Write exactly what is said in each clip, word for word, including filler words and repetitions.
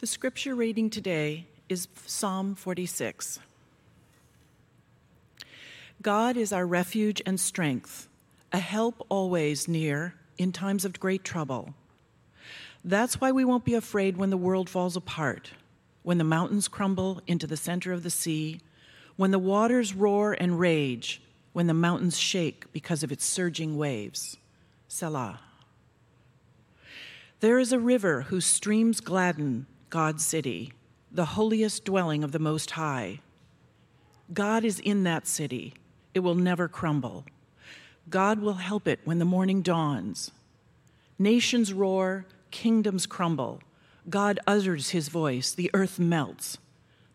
The scripture reading today is Psalm forty-six. God is our refuge and strength, a help always near in times of great trouble. That's why we won't be afraid when the world falls apart, when the mountains crumble into the center of the sea, when the waters roar and rage, when the mountains shake because of its surging waves. Selah. There is a river whose streams gladden God's city, the holiest dwelling of the Most High. God is in that city. It will never crumble. God will help it when the morning dawns. Nations roar, kingdoms crumble. God utters his voice, the earth melts.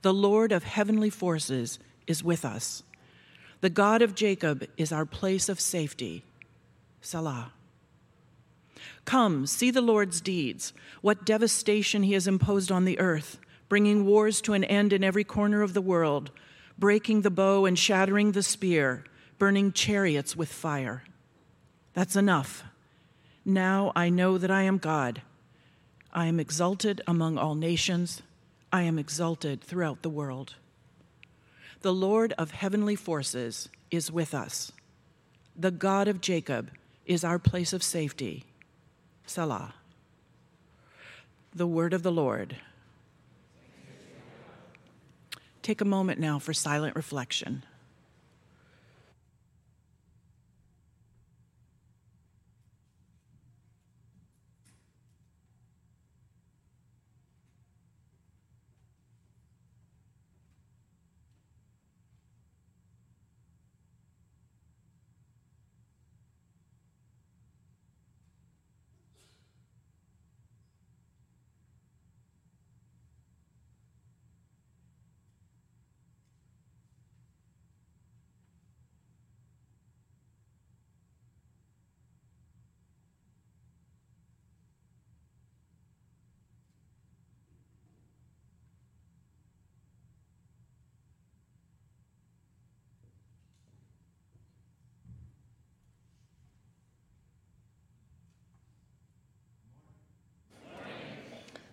The Lord of heavenly forces is with us. The God of Jacob is our place of safety. Selah. Come, see the Lord's deeds, what devastation he has imposed on the earth, bringing wars to an end in every corner of the world, breaking the bow and shattering the spear, burning chariots with fire. That's enough. Now I know that I am God. I am exalted among all nations. I am exalted throughout the world. The Lord of heavenly forces is with us. The God of Jacob is our place of safety. Selah. The word of the Lord. Take a moment now for silent reflection.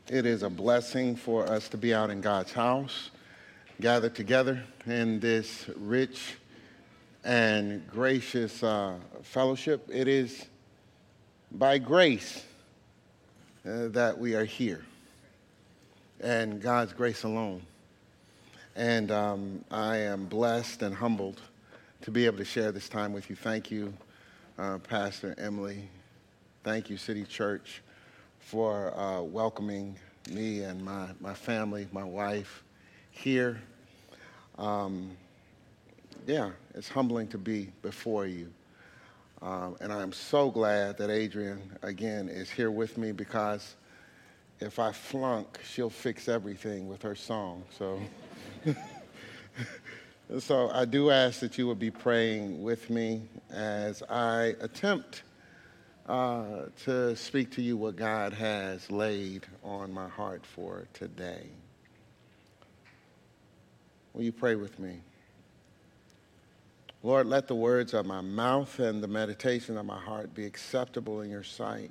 It is a blessing for us to be out in God's house, gathered together in this rich and gracious uh, fellowship. It is by grace uh, that we are here, and God's grace alone. And um, I am blessed and humbled to be able to share this time with you. Thank you, uh, Pastor Emily. Thank you, City Church, for uh, welcoming me and my, my family, my wife here. Um, yeah, it's humbling to be before you. Um, and I'm so glad that Adrian, again, is here with me, because if I flunk, she'll fix everything with her song. So, so I do ask that you would be praying with me as I attempt Uh, to speak to you what God has laid on my heart for today. Will you pray with me? Lord, let the words of my mouth and the meditation of my heart be acceptable in your sight.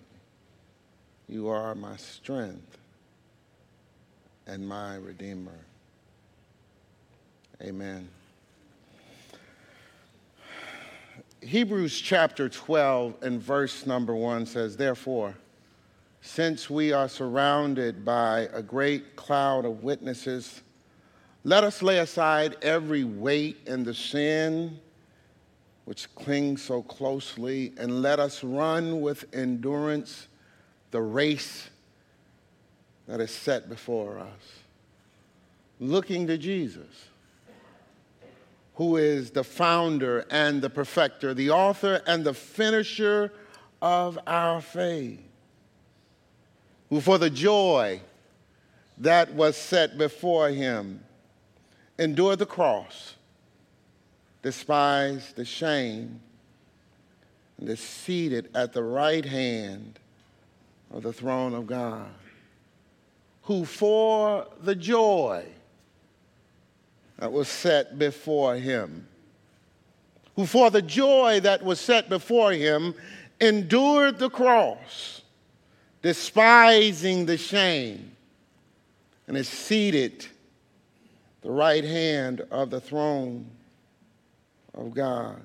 You are my strength and my Redeemer. Amen. Hebrews chapter twelve and verse number one says, "Therefore, since we are surrounded by a great cloud of witnesses, let us lay aside every weight and the sin which clings so closely, and let us run with endurance the race that is set before us, looking to Jesus, who is the founder and the perfecter, the author and the finisher of our faith, who for the joy that was set before him endured the cross, despised the shame, and is seated at the right hand of the throne of God, who for the joy that was set before him, who for the joy that was set before him endured the cross, despising the shame, and is seated at the right hand of the throne of God.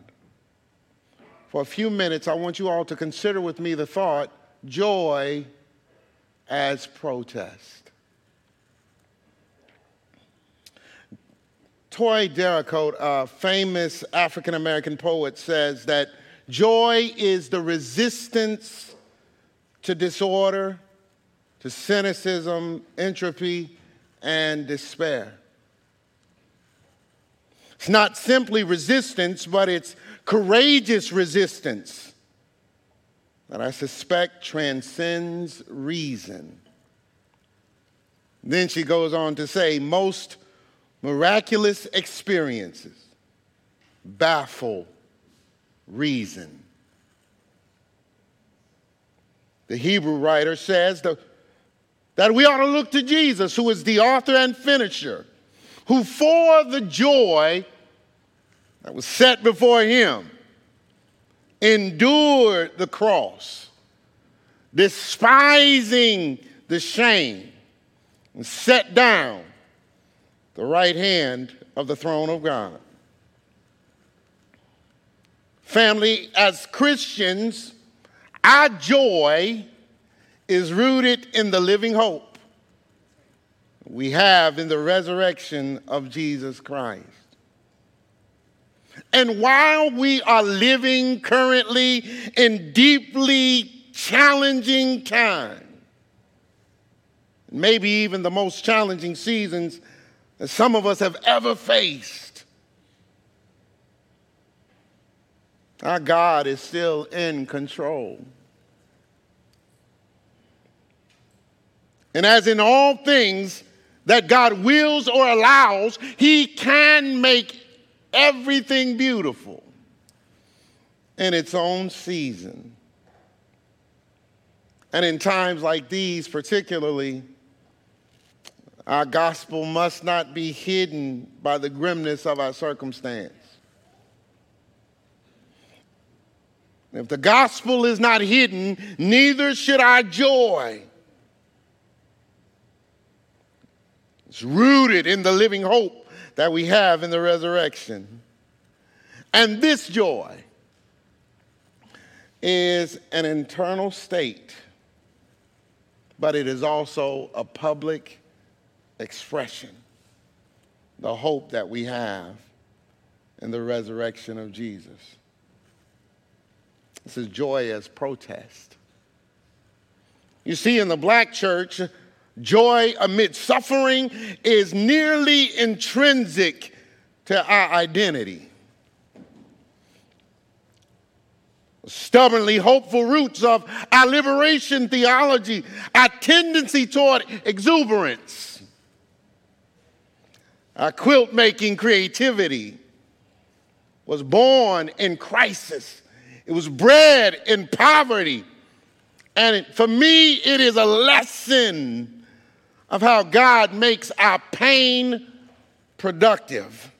For a few minutes, I want you all to consider with me the thought, joy as protest. Toi Derricotte, a famous African-American poet, says that joy is the resistance to disorder, to cynicism, entropy, and despair. It's not simply resistance, but it's courageous resistance that I suspect transcends reason. Then she goes on to say, most miraculous experiences baffle reason. The Hebrew writer says the, that we ought to look to Jesus, who is the author and finisher, who for the joy that was set before him endured the cross, despising the shame, and sat down at the right hand of the throne of God. Family, as Christians, our joy is rooted in the living hope we have in the resurrection of Jesus Christ. And while we are living currently in deeply challenging times, maybe even the most challenging seasons that some of us have ever faced, our God is still in control. And as in all things that God wills or allows, he can make everything beautiful in its own season. And in times like these, particularly, our gospel must not be hidden by the grimness of our circumstance. If the gospel is not hidden, neither should our joy. It's rooted in the living hope that we have in the resurrection. And this joy is an internal state, but it is also a public expression, the hope that we have in the resurrection of Jesus. This is joy as protest. You see, in the black church, joy amid suffering is nearly intrinsic to our identity. Stubbornly hopeful roots of our liberation theology, our tendency toward exuberance, our quilt-making creativity was born in crisis. It was bred in poverty. And it, for me, it is a lesson of how God makes our pain productive,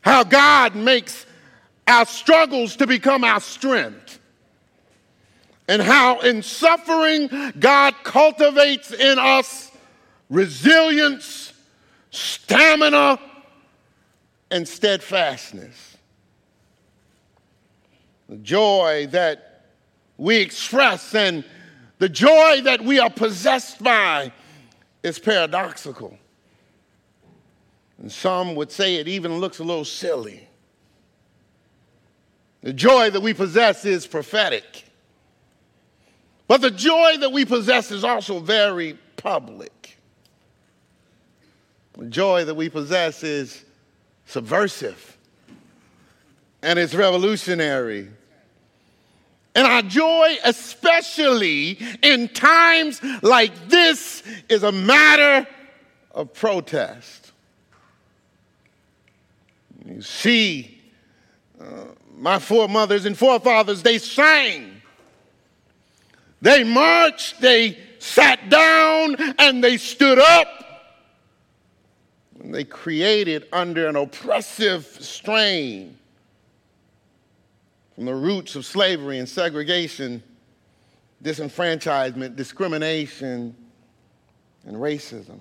how God makes our struggles to become our strength, and how in suffering God cultivates in us resilience, stamina, and steadfastness. The joy that we express and the joy that we are possessed by is paradoxical. And some would say it even looks a little silly. The joy that we possess is prophetic. But the joy that we possess is also very public. The joy that we possess is subversive. And it's revolutionary. And our joy, especially in times like this, is a matter of protest. You see, uh, my foremothers and forefathers, they sang, they marched, they sat down, and they stood up. And they created under an oppressive strain from the roots of slavery and segregation, disenfranchisement, discrimination, and racism.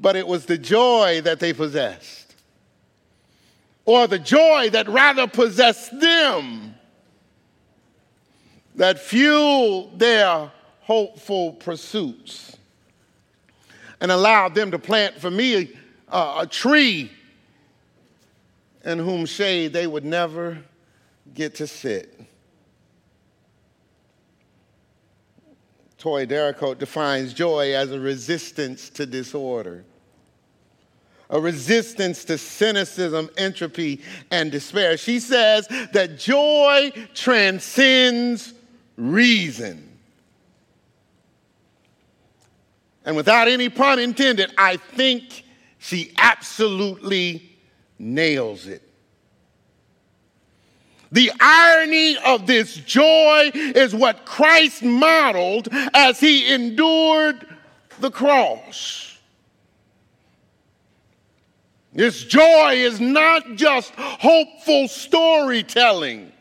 but it was the joy that they possessed, or the joy that rather possessed them, that fueled their hopeful pursuits and allowed them to plant for me a, a tree in whom shade they would never get to sit. Toi Derricotte defines joy as a resistance to disorder, a resistance to cynicism, entropy, and despair. She says that joy transcends reason. And without any pun intended, I think she absolutely nails it. The irony of this joy is what Christ modeled as he endured the cross. This joy is not just hopeful storytelling,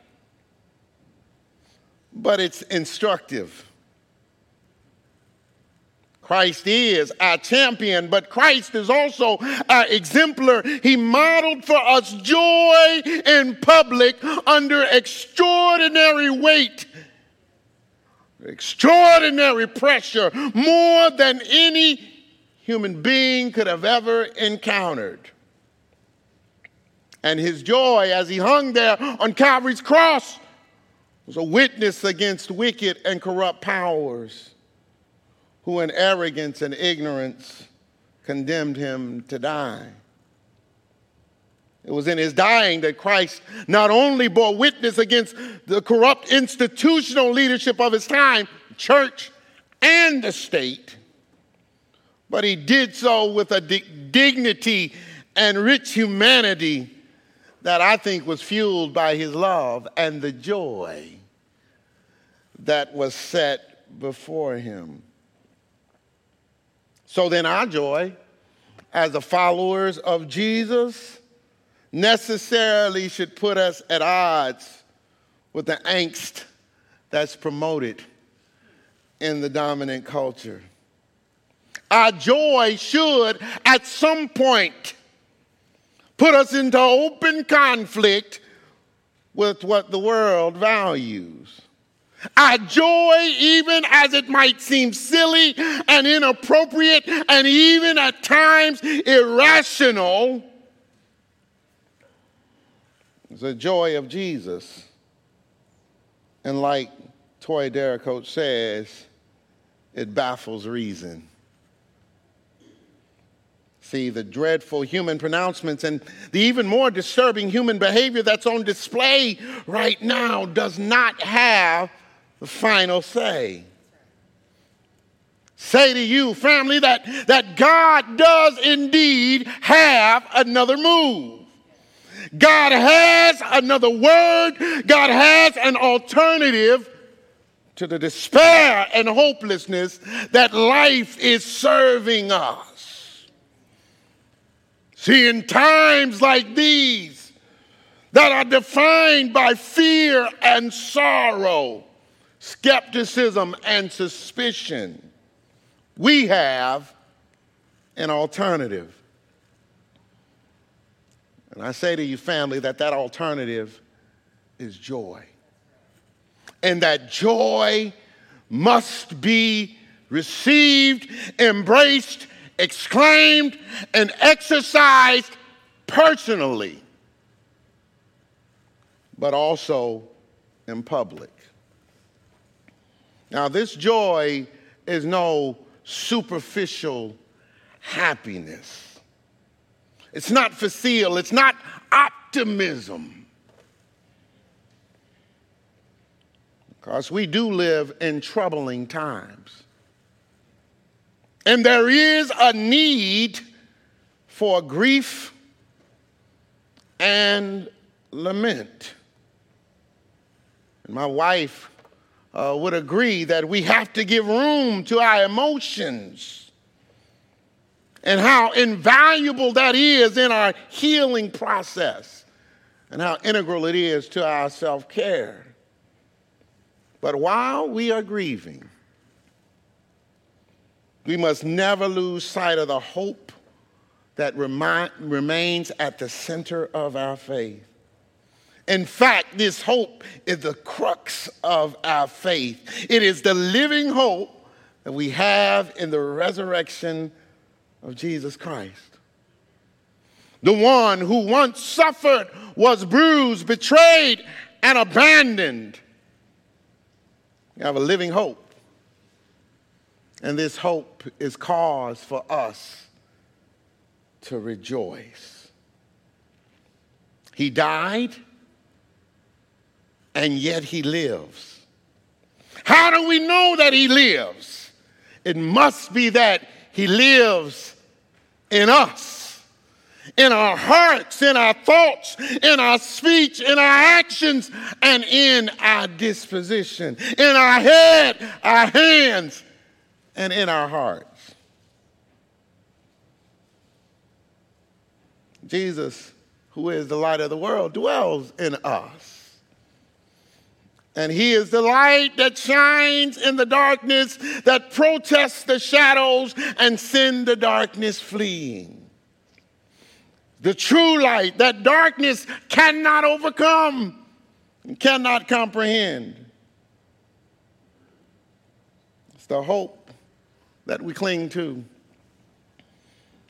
but it's instructive. Christ is our champion, but Christ is also our exemplar. He modeled for us joy in public under extraordinary weight, extraordinary pressure, more than any human being could have ever encountered. And his joy as he hung there on Calvary's cross was a witness against wicked and corrupt powers, who in arrogance and ignorance condemned him to die. It was in his dying that Christ not only bore witness against the corrupt institutional leadership of his time, church and the state, but he did so with a di- dignity and rich humanity that I think was fueled by his love and the joy that was set before him. So then our joy as the followers of Jesus necessarily should put us at odds with the angst that's promoted in the dominant culture. Our joy should at some point put us into open conflict with what the world values. Our joy, even as it might seem silly and inappropriate and even at times irrational, is the joy of Jesus. And like Toi Derricotte says, it baffles reason. See, the dreadful human pronouncements and the even more disturbing human behavior that's on display right now does not have the final say. Say to you, family, that, that God does indeed have another move. God has another word. God has an alternative to the despair and hopelessness that life is serving us. See, in times like these that are defined by fear and sorrow, skepticism and suspicion, we have an alternative. And I say to you, family, that that alternative is joy. And that joy must be received, embraced, exclaimed, and exercised personally, but also in public. Now, this joy is no superficial happiness. It's not facile. It's not optimism. Because we do live in troubling times. And there is a need for grief and lament. And my wife Uh, would agree that we have to give room to our emotions and how invaluable that is in our healing process and how integral it is to our self-care. But while we are grieving, we must never lose sight of the hope that remi- remains at the center of our faith. In fact, this hope is the crux of our faith. It is the living hope that we have in the resurrection of Jesus Christ. The one who once suffered was bruised, betrayed, and abandoned. We have a living hope. And this hope is cause for us to rejoice. He died, and yet he lives. How do we know that he lives? It must be that he lives in us, in our hearts, in our thoughts, in our speech, in our actions, and in our disposition, in our head, our hands, and in our hearts. Jesus, who is the light of the world, dwells in us. And he is the light that shines in the darkness, that protests the shadows and sends the darkness fleeing. The true light that darkness cannot overcome, cannot comprehend. It's the hope that we cling to.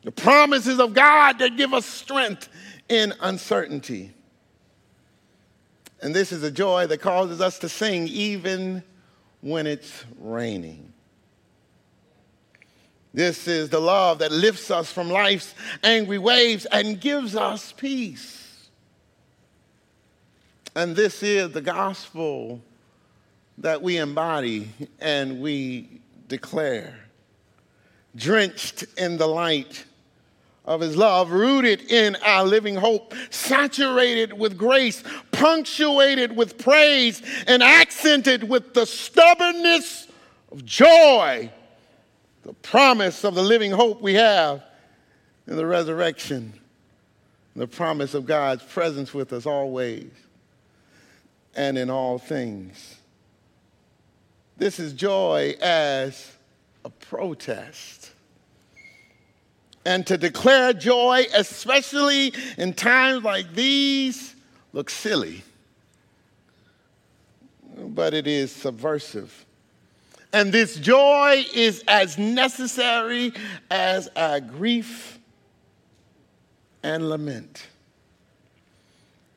The promises of God that give us strength in uncertainty. And this is a joy that causes us to sing even when it's raining. This is the love that lifts us from life's angry waves and gives us peace. And this is the gospel that we embody and we declare. Drenched in the light of his love, rooted in our living hope, saturated with grace, punctuated with praise, and accented with the stubbornness of joy, the promise of the living hope we have in the resurrection, the promise of God's presence with us always and in all things. This is joy as a protest. And to declare joy, especially in times like these, looks silly. But it is subversive. And this joy is as necessary as our grief and lament.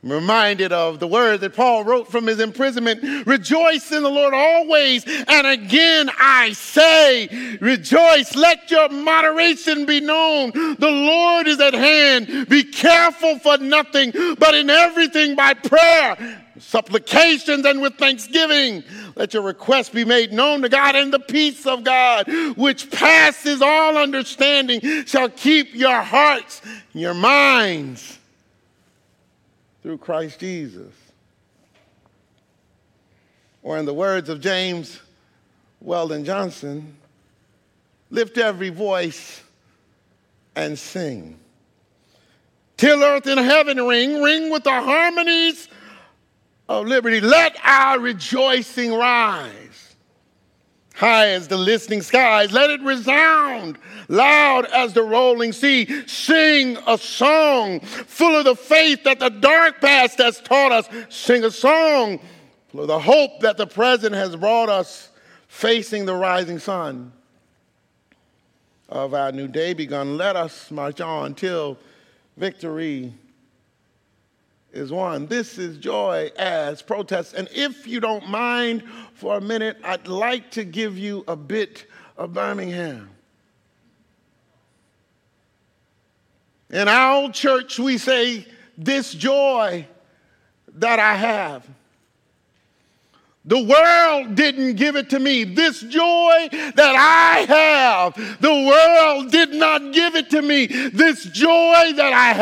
I'm reminded of the word that Paul wrote from his imprisonment. Rejoice in the Lord always. And again I say, rejoice. Let your moderation be known. The Lord is at hand. Be careful for nothing, but in everything by prayer, supplications, and with thanksgiving. Let your requests be made known to God, and the peace of God, which passes all understanding, shall keep your hearts and your minds through Christ Jesus. Or in the words of James Weldon Johnson, lift every voice and sing. Till earth and heaven ring, ring with the harmonies of liberty. Let our rejoicing rise. High as the listening skies, let it resound, loud as the rolling sea. Sing a song full of the faith that the dark past has taught us. Sing a song full of the hope that the present has brought us, facing the rising sun of our new day begun. Let us march on till victory is one. This is joy as protest. And if you don't mind for a minute, I'd like to give you a bit of Birmingham. In our old church, we say, this joy that I have. The world didn't give it to me. This joy that I have, the world did not give it to me. This joy that I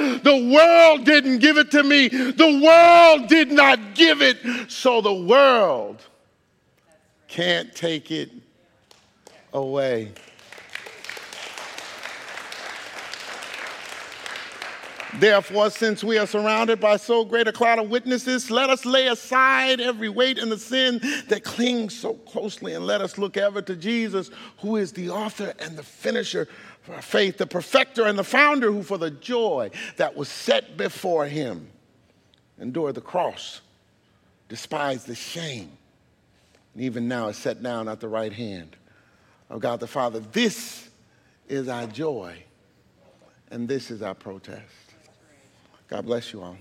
have, the world didn't give it to me. The world did not give it, so the world can't take it away. Therefore, since we are surrounded by so great a cloud of witnesses, let us lay aside every weight and the sin that clings so closely, and let us look ever to Jesus, who is the author and the finisher of our faith, the perfecter and the founder, who for the joy that was set before him endured the cross, despised the shame, and even now is set down at the right hand of God the Father. This is our joy, and this is our protest. God bless you all.